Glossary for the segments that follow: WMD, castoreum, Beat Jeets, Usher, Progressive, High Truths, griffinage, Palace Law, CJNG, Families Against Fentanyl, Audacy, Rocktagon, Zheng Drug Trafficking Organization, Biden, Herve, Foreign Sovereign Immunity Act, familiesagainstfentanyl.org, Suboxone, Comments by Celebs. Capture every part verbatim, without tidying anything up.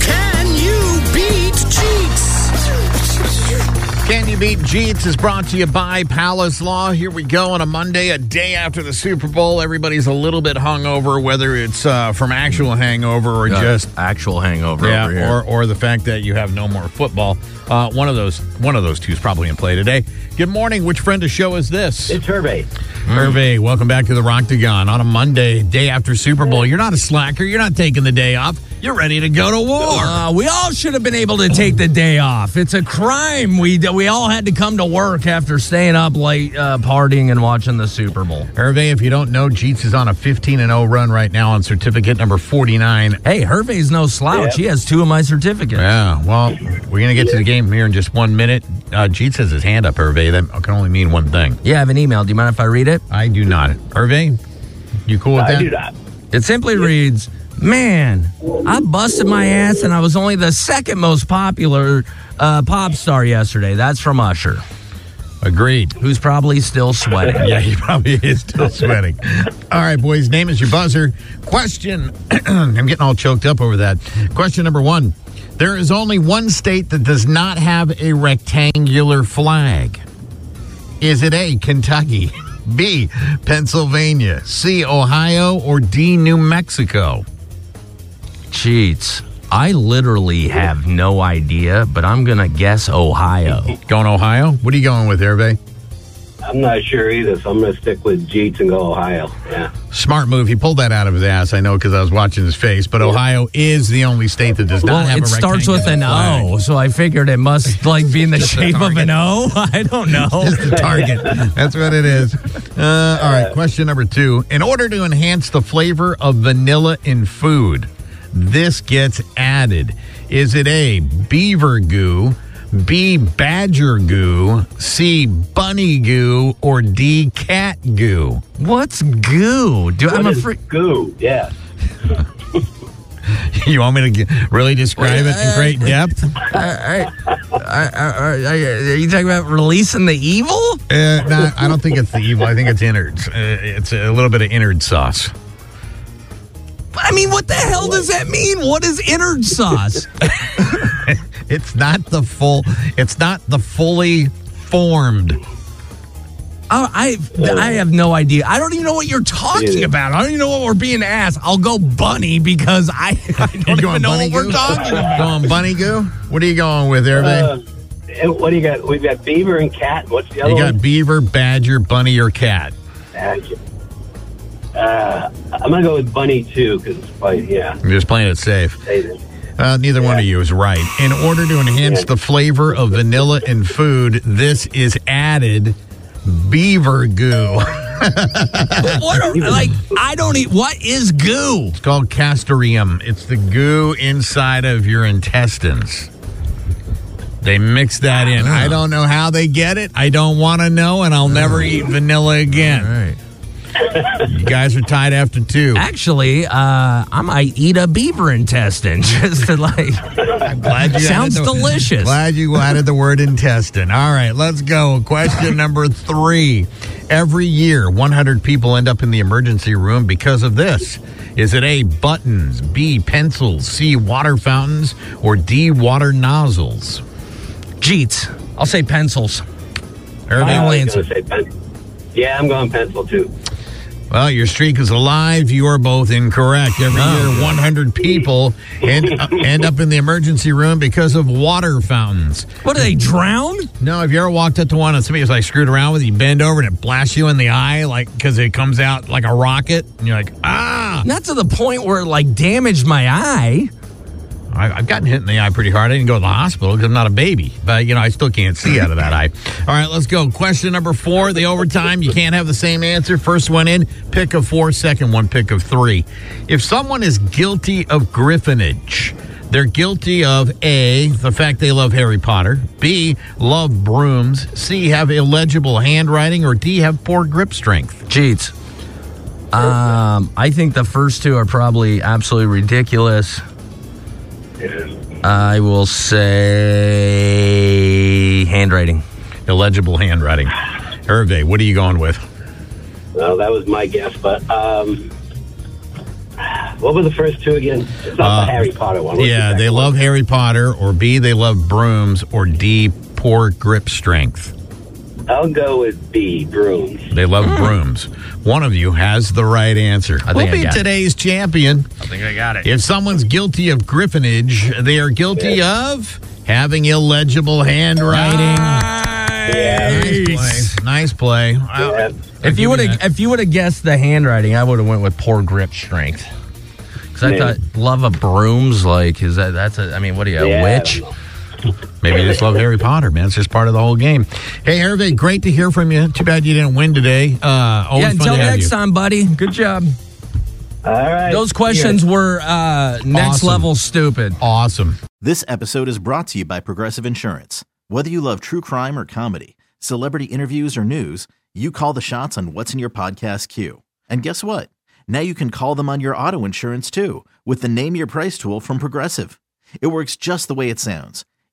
Can You Beat Jeets? Can You Beat Jeets is brought to you by Palace Law. Here we go on a Monday, a day after the Super Bowl. Everybody's a little bit hungover, whether it's uh, from actual hangover or yeah, just... Actual hangover yeah, over here. Or, or the fact that you have no more football. Uh, one of those one of those two is probably in play today. Good morning. Which friend of show is this? It's Herve. Herve, welcome back to the Rocktagon on a Monday, day after Super Bowl. You're not a slacker. You're not taking the day off. You're ready to go to war. Uh, we all should have been able to take the day off. It's a crime. We we all had to come to work after staying up late, uh, partying, and watching the Super Bowl. Herve, if you don't know, Jeets is on a fifteen and oh run right now on certificate number forty-nine. Hey, Herve's no slouch. Yeah. He has two of my certificates. Yeah, well, we're going to get to the game here in just one minute. Uh, Jeets has his hand up, Herve. That can only mean one thing. Yeah, I have an email. Do you mind if I read it? I do not. Herve, you cool with I that? I do not. It simply yeah. reads, man, I busted my ass and I was only the second most popular uh, pop star yesterday. That's from Usher. Agreed. Who's probably still sweating. Yeah, he probably is still sweating. All right, boys, name is your buzzer. Question. I'm getting all choked up over that. Question number one. There is only one state that does not have a rectangular flag. Is it A, Kentucky, B, Pennsylvania, C, Ohio, or D, New Mexico? Jeets, I literally have no idea, but I'm going to guess Ohio. Going Ohio? What are you going with, Herve? I'm not sure either, so I'm going to stick with Jeets and go Ohio. Yeah. Smart move. He pulled that out of his ass, I know, because I was watching his face. But yeah. Ohio is the only state that does not well, have a rectangular flag. It starts with an O, so I figured it must like be in the shape of an O. I don't know. It's the target. That's what it is. Uh, all right, question number two. In order to enhance the flavor of vanilla in food, this gets added. Is it A, beaver goo, B, badger goo, C, bunny goo, or D, cat goo? What's goo? Do what I'm is afraid goo? Yeah. You want me to really describe it in great depth? I, I, I, I, I, are you talking about releasing the evil? Uh, no, I don't think it's the evil. I think it's innards. Uh, it's a little bit of innards sauce. I mean, what the hell does that mean? What is innards sauce? It's not the full. It's not the fully formed. Oh, I I have no idea. I don't even know what you're talking about. I don't even know what we're being asked. I'll go bunny because I, I don't even know what goo? we're talking about. Going bunny goo? What are you going with, everybody? Uh, what do you got? We've got beaver and cat. What's the other one? You got one? Beaver, badger, bunny, or cat. Badger. Uh, I'm gonna go with bunny too because it's fine. Yeah. I'm just playing it safe. David. Uh, neither yeah. one of you is right. In order to enhance yeah. the flavor of vanilla in food, this is added beaver goo. What are, like, I don't eat. What is goo? It's called castoreum. It's the goo inside of your intestines. They mix that in. I don't know how they get it. I don't want to know, and I'll never eat vanilla again. All right. You guys are tied after two. Actually, uh, I might eat a beaver intestine just to like. I'm glad you sounds added the, delicious. Glad you added the word intestine. All right, let's go. Question number three. Every year, one hundred people end up in the emergency room because of this. Is it A, buttons, B, pencils, C, water fountains, or D, water nozzles? Jeets. I'll say pencils. Herve, I was going to say pencils. Yeah, I'm going pencil, too. Well, your streak is alive. You are both incorrect. Every oh. year, one hundred people end, uh, end up in the emergency room because of water fountains. What, do they drown? No, have you ever walked up to one and somebody's like screwed around with you, bend over and it blasts you in the eye like because it comes out like a rocket? And you're like, ah! Not to the point where it like damaged my eye. I've gotten hit in the eye pretty hard. I didn't go to the hospital because I'm not a baby. But, you know, I still can't see out of that eye. All right, let's go. Question number four, the overtime. You can't have the same answer. First one in, pick of four. Second one, pick of three. If someone is guilty of griffinage, they're guilty of A, the fact they love Harry Potter, B, love brooms, C, have illegible handwriting, or D, have poor grip strength. Jeets. Um, I think the first two are probably absolutely ridiculous. I will say handwriting. Illegible handwriting. Herve, what are you going with? Well, that was my guess, but um, what were the first two again? It's not uh, the Harry Potter one. What's yeah, the they one? Love Harry Potter, or B, they love brooms, or D, poor grip strength. I'll go with B, brooms. They love mm. brooms. One of you has the right answer. I think we'll be today's it. champion. I think I got it. If someone's guilty of griffinage, they are guilty yeah. of having illegible handwriting. Nice, nice play. Nice play. Yeah. I'll, if, you would've, if you would have guessed the handwriting, I would have went with poor grip strength. Because I thought love of brooms, like, is that, that's a, I mean, what are you, yeah, a witch? Maybe you just love Harry Potter, man. It's just part of the whole game. Hey, Herve, great to hear from you. Too bad you didn't win today. Uh, always yeah, until fun to next have you. time, buddy. Good job. All right. Those questions yeah. were uh, next awesome. level stupid. Awesome. This episode is brought to you by Progressive Insurance. Whether you love true crime or comedy, celebrity interviews or news, you call the shots on what's in your podcast queue. And guess what? Now you can call them on your auto insurance, too, with the Name Your Price tool from Progressive. It works just the way it sounds.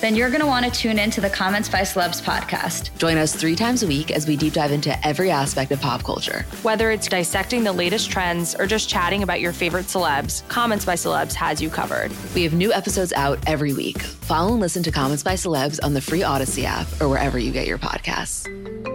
Then you're going to want to tune in to the Comments by Celebs podcast. Join us three times a week as we deep dive into every aspect of pop culture. Whether it's dissecting the latest trends or just chatting about your favorite celebs, Comments by Celebs has you covered. We have new episodes out every week. Follow and listen to Comments by Celebs on the free Audacy app or wherever you get your podcasts.